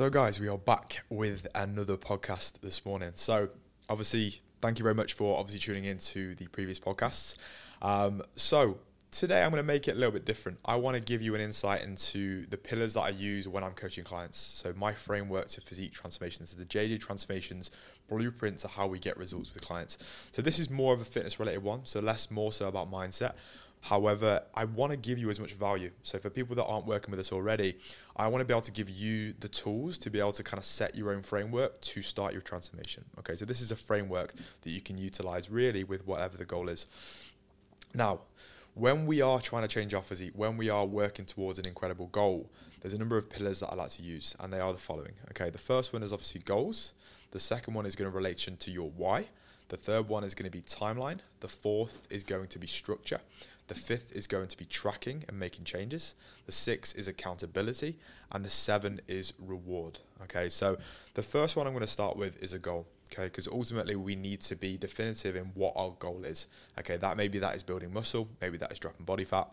So guys, we are back with another podcast this morning. So obviously, thank you very much for tuning in to the previous podcasts. So today I'm going to make it a little bit different. I want to give you an insight into the pillars that I use when I'm coaching clients. So my framework to physique transformations, so the JD transformations blueprint to how we get results with clients. So this is more of a fitness related one, so more so about mindset. However, I want to give you as much value. So for people that aren't working with us already, I want to be able to give you the tools to be able to kind of set your own framework to start your transformation. Okay, so this is a framework that you can utilize really with whatever the goal is. Now, when we are trying to change our physique, when we are working towards an incredible goal, there's a number of pillars that I like to use, and they are the following. Okay, the first one is obviously goals. The second one is going to relation to your why. The third one is going to be timeline. The fourth is going to be structure. The fifth is going to be tracking and making changes. The sixth is accountability. And the seven is reward. Okay, so the first one I'm going to start with is a goal. Okay, because ultimately we need to be definitive in what our goal is. Okay, that maybe that is building muscle. Maybe that is dropping body fat.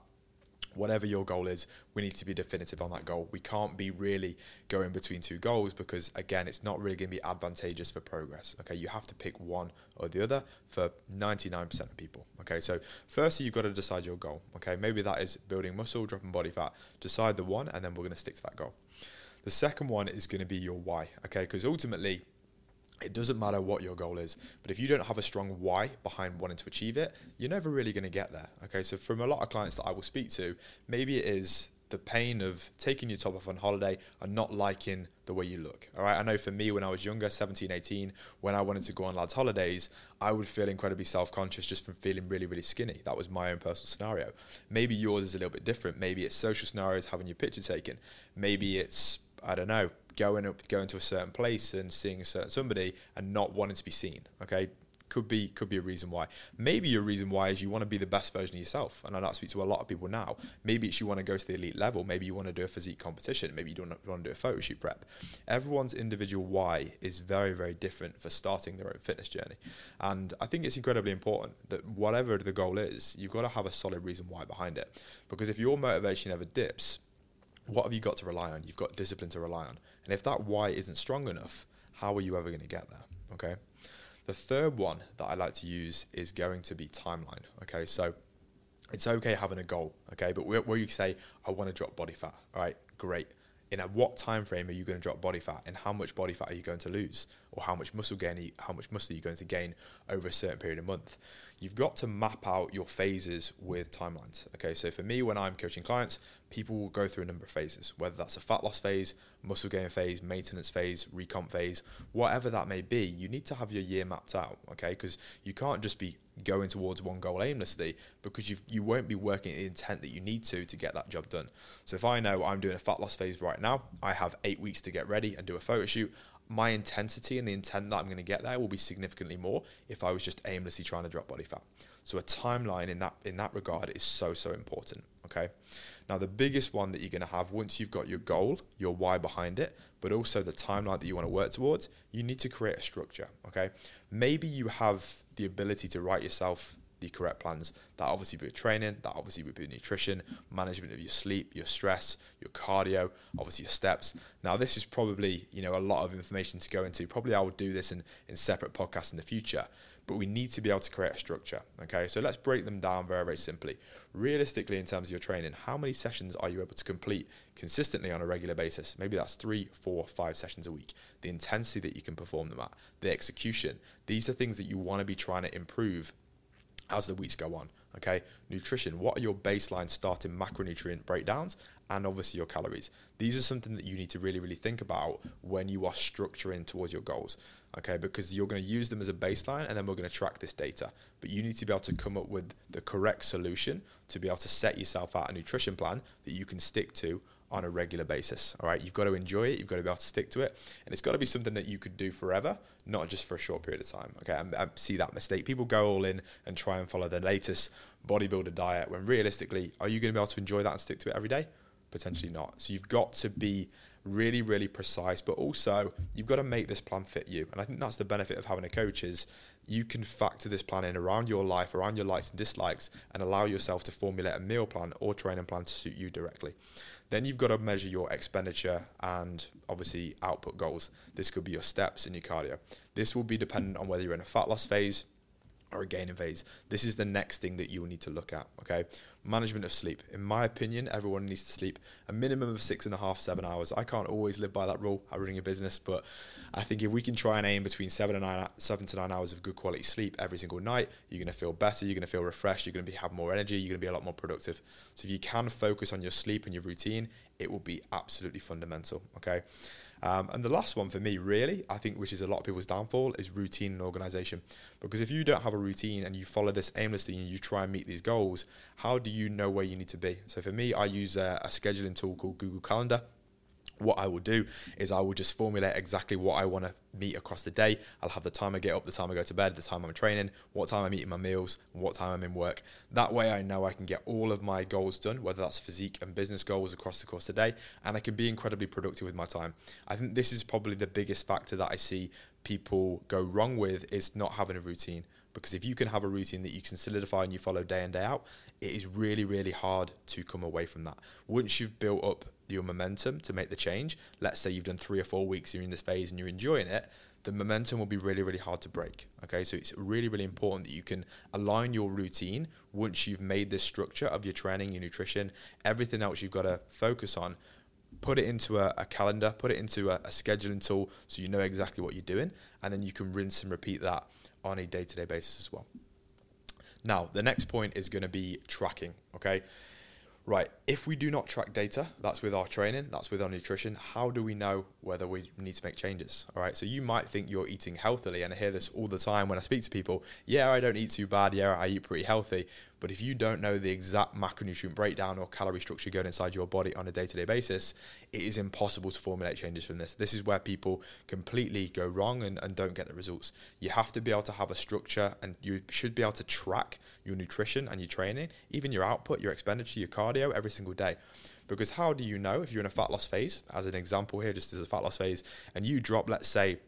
Whatever your goal is, we need to be definitive on that goal. We can't be really going between two goals because, again, it's not really going to be advantageous for progress. Okay, you have to pick one or the other for 99% of people. Okay, so firstly, you've got to decide your goal. Okay, maybe that is building muscle, dropping body fat. Decide the one, and then we're going to stick to that goal. The second one is going to be your why. Okay, because ultimately, it doesn't matter what your goal is, but if you don't have a strong why behind wanting to achieve it, you're never really going to get there. Okay, so from a lot of clients that I will speak to, maybe it is the pain of taking your top off on holiday and not liking the way you look. All right, I know for me when I was younger, 17, 18, when I wanted to go on lads' holidays, I would feel incredibly self-conscious just from feeling really, really skinny. That was my own personal scenario. Maybe yours is a little bit different. Maybe it's social scenarios, having your picture taken. Maybe it's, I don't know, going to a certain place and seeing a certain somebody and not wanting to be seen. Okay, could be a reason why. Maybe your reason why is you want to be the best version of yourself. And I know I speak to a lot of people now. Maybe it's you want to go to the elite level. Maybe you want to do a physique competition. Maybe you don't want to do a photo shoot prep. Everyone's individual why is very, very different for starting their own fitness journey. And I think it's incredibly important that whatever the goal is, you've got to have a solid reason why behind it. Because if your motivation ever dips, what have you got to rely on? You've got discipline to rely on. And if that why isn't strong enough, how are you ever going to get there? Okay. The third one that I like to use is going to be timeline. Okay. So it's okay having a goal. Okay. But where you say, I want to drop body fat. All right. Great. In what time frame are you going to drop body fat? And how much body fat are you going to lose? Or how much muscle are you going to gain over a certain period of month? You've got to map out your phases with timelines. Okay, so for me, when I'm coaching clients, people will go through a number of phases, whether that's a fat loss phase, muscle gain phase, maintenance phase, recomp phase, whatever that may be, you need to have your year mapped out, okay? Because you can't just be going towards one goal aimlessly because you won't be working at the intent that you need to get that job done. So if I know I'm doing a fat loss phase right now, I have 8 weeks to get ready and do a photo shoot, my intensity and the intent that I'm going to get there will be significantly more if I was just aimlessly trying to drop body fat. So a timeline in that regard is so, so important, okay? Now, the biggest one that you're going to have once you've got your goal, your why behind it, but also the timeline that you want to work towards, you need to create a structure, okay? Maybe you have the ability to write yourself the correct plans. That obviously would be training, that obviously would be nutrition, management of your sleep, your stress, your cardio, obviously your steps. Now this is probably, a lot of information to go into. Probably I will do this in separate podcasts in the future, but we need to be able to create a structure, okay? So let's break them down very, very simply. Realistically, in terms of your training, how many sessions are you able to complete consistently on a regular basis? Maybe that's 3, 4, 5 sessions a week. The intensity that you can perform them at, the execution, these are things that you want to be trying to improve as the weeks go on, okay? Nutrition, what are your baseline starting macronutrient breakdowns and obviously your calories? These are something that you need to really, really think about when you are structuring towards your goals, okay? Because you're going to use them as a baseline and then we're going to track this data. But you need to be able to come up with the correct solution to be able to set yourself out a nutrition plan that you can stick to on a regular basis, all right? You've got to enjoy it, you've got to be able to stick to it, and it's got to be something that you could do forever, not just for a short period of time, okay? I see that mistake. People go all in and try and follow the latest bodybuilder diet when realistically, are you going to be able to enjoy that and stick to it every day? Potentially not. So you've got to be really, really precise, but also you've got to make this plan fit you. And I think that's the benefit of having a coach is you can factor this plan in around your life, around your likes and dislikes, and allow yourself to formulate a meal plan or training plan to suit you directly. Then you've got to measure your expenditure and obviously output goals. This could be your steps and your cardio. This will be dependent on whether you're in a fat loss phase or a gaining phase. This is the next thing that you will need to look at, okay? Management of sleep. In my opinion, everyone needs to sleep a minimum of 6.5 to 7 hours. I can't always live by that rule. I'm running a business, but I think if we can try and aim between 7 to 9 hours of good quality sleep every single night, you're going to feel better, you're going to feel refreshed, you're going to have more energy, you're going to be a lot more productive. So if you can focus on your sleep and your routine, it will be absolutely fundamental, okay? And the last one for me, really, I think, which is a lot of people's downfall, is routine and organization. Because if you don't have a routine and you follow this aimlessly and you try and meet these goals, how do you know where you need to be? So for me, I use a scheduling tool called Google Calendar. What I will do is I will just formulate exactly what I want to meet across the day. I'll have the time I get up, the time I go to bed, the time I'm training, what time I'm eating my meals, and what time I'm in work. That way I know I can get all of my goals done, whether that's physique and business goals across the course of the day, and I can be incredibly productive with my time. I think this is probably the biggest factor that I see people go wrong with, is not having a routine. Because if you can have a routine that you can solidify and you follow day in, day out, it is really, really hard to come away from that. Once you've built up your momentum to make the change, let's say you've done 3 or 4 weeks, you're in this phase and you're enjoying it, the momentum will be really, really hard to break, okay? So it's really, really important that you can align your routine once you've made this structure of your training, your nutrition, everything else you've got to focus on. Put it into a calendar, put it into a scheduling tool so you know exactly what you're doing, and then you can rinse and repeat that on a day-to-day basis as well. Now, the next point is going to be tracking, okay? Right, if we do not track data, that's with our training, that's with our nutrition, how do we know whether we need to make changes, all right? So you might think you're eating healthily, and I hear this all the time when I speak to people, yeah, I don't eat too bad, yeah, I eat pretty healthy, but if you don't know the exact macronutrient breakdown or calorie structure going inside your body on a day-to-day basis, it is impossible to formulate changes from this. This is where people completely go wrong and don't get the results. You have to be able to have a structure, and you should be able to track your nutrition and your training, even your output, your expenditure, your cardio, every single day. Because how do you know if you're in a fat loss phase, as an example here, just as a fat loss phase, and you drop, let's say,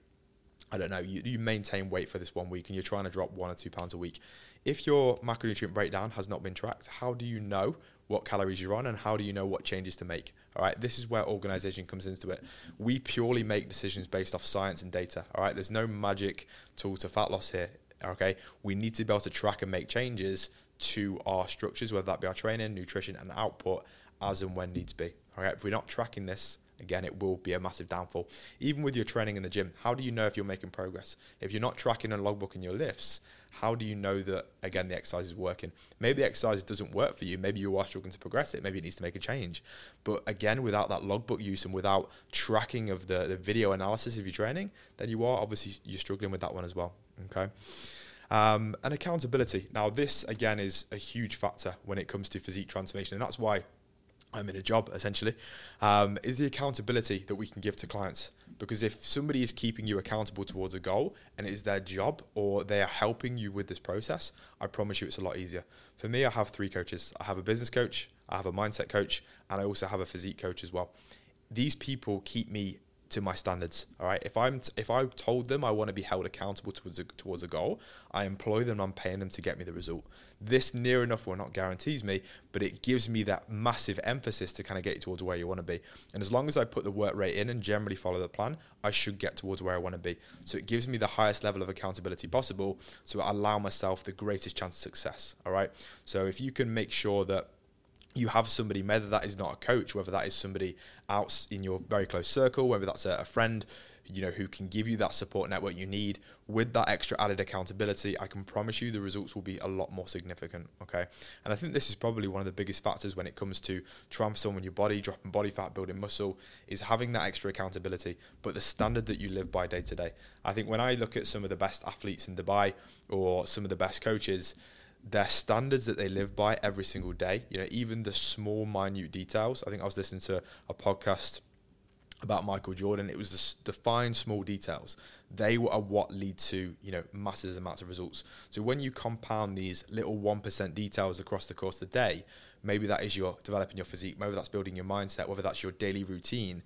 I don't know, you maintain weight for this 1 week and you're trying to drop 1 or 2 pounds a week. If your macronutrient breakdown has not been tracked, how do you know what calories you're on, and how do you know what changes to make? All right, this is where organization comes into it. We purely make decisions based off science and data, all right? There's no magic tool to fat loss here, okay? We need to be able to track and make changes to our structures, whether that be our training, nutrition, and output, as and when needs be. All right, if we're not tracking this, again, it will be a massive downfall. Even with your training in the gym, how do you know if you're making progress? If you're not tracking and logbooking your lifts, how do you know that, again, the exercise is working? Maybe the exercise doesn't work for you. Maybe you are struggling to progress it. Maybe it needs to make a change. But again, without that logbook use and without tracking of the video analysis of your training, then you are obviously, you're struggling with that one as well, okay? And accountability. Now, this, again, is a huge factor when it comes to physique transformation, and that's why I'm in a job, essentially, is the accountability that we can give to clients. Because if somebody is keeping you accountable towards a goal and it is their job, or they are helping you with this process, I promise you it's a lot easier. For me, I have 3 coaches. I have a business coach, I have a mindset coach, and I also have a physique coach as well. These people keep me to my standards, all right? If I told them I want to be held accountable towards a goal, I employ them, I'm paying them to get me the result. This near enough, well, not guarantees me, but it gives me that massive emphasis to kind of get you towards where you want to be. And as long as I put the work rate in and generally follow the plan, I should get towards where I want to be. So it gives me the highest level of accountability possible, so I allow myself the greatest chance of success, all right? So if you can make sure that you have somebody, whether that is not a coach, whether that is somebody else in your very close circle, whether that's a friend, you know, who can give you that support network you need, with that extra added accountability, I can promise you the results will be a lot more significant, okay? And I think this is probably one of the biggest factors when it comes to transforming your body, dropping body fat, building muscle, is having that extra accountability, but the standard that you live by day to day. I think when I look at some of the best athletes in Dubai or some of the best coaches, their standards that they live by every single day, you know, even the small minute details. I think I was listening to a podcast about Michael Jordan. It was the fine small details. They are what lead to, you know, massive amounts of results. So when you compound these little 1% details across the course of the day, maybe that is your developing your physique, maybe that's building your mindset, whether that's your daily routine,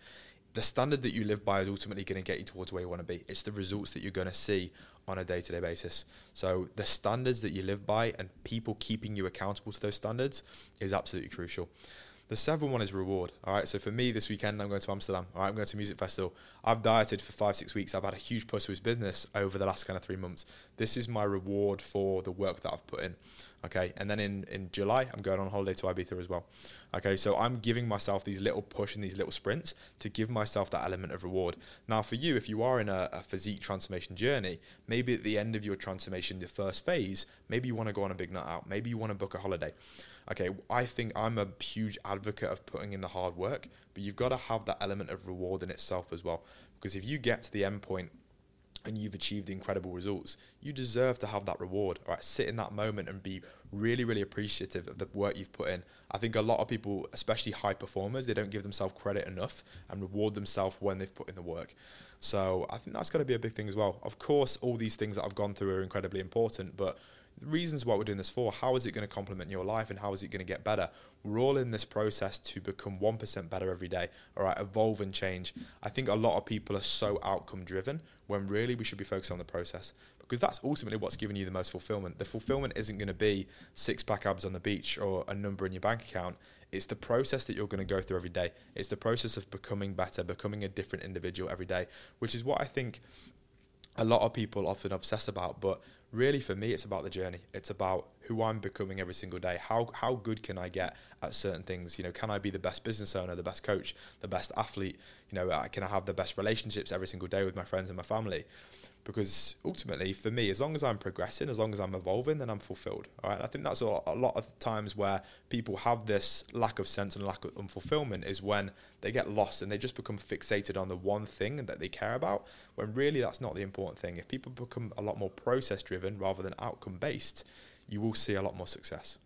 the standard that you live by is ultimately going to get you towards where you want to be. It's the results that you're going to see on a day-to-day basis. So the standards that you live by and people keeping you accountable to those standards is absolutely crucial. The seventh one is reward. All right, so for me this weekend, I'm going to Amsterdam. All right, I'm going to a music festival. I've dieted for 5-6 weeks. I've had a huge push to his business over the last kind of 3 months. This is my reward for the work that I've put in. Okay, and then in July, I'm going on holiday to Ibiza as well. Okay, so I'm giving myself these little push and these little sprints to give myself that element of reward. Now for you, if you are in a physique transformation journey, maybe at the end of your transformation, the first phase, maybe you want to go on a big night out. Maybe you want to book a holiday. Okay, I think I'm a huge advocate of putting in the hard work, but you've got to have that element of reward in itself as well. Because if you get to the end point and you've achieved incredible results, you deserve to have that reward, all right? Sit in that moment and be really, really appreciative of the work you've put in. I think a lot of people, especially high performers, they don't give themselves credit enough and reward themselves when they've put in the work. So I think that's got to be a big thing as well. Of course, all these things that I've gone through are incredibly important, but the reasons why we're doing this for, how is it going to complement your life and how is it going to get better? We're all in this process to become 1% better every day, all right, evolve and change. I think a lot of people are so outcome driven when really we should be focused on the process, because that's ultimately what's giving you the most fulfillment. The fulfillment isn't going to be 6-pack abs on the beach or a number in your bank account. It's the process that you're going to go through every day. It's the process of becoming better, becoming a different individual every day, which is what I think a lot of people often obsess about, but really, for me, it's about the journey. It's about who I'm becoming every single day. How good can I get at certain things? You know, can I be the best business owner, the best coach, the best athlete? You know, can I have the best relationships every single day with my friends and my family? Because ultimately, for me, as long as I'm progressing, as long as I'm evolving, then I'm fulfilled. All right, I think that's a lot of times where people have this lack of sense and lack of unfulfillment is when they get lost and they just become fixated on the one thing that they care about, when really that's not the important thing. If people become a lot more process-driven rather than outcome-based, you will see a lot more success.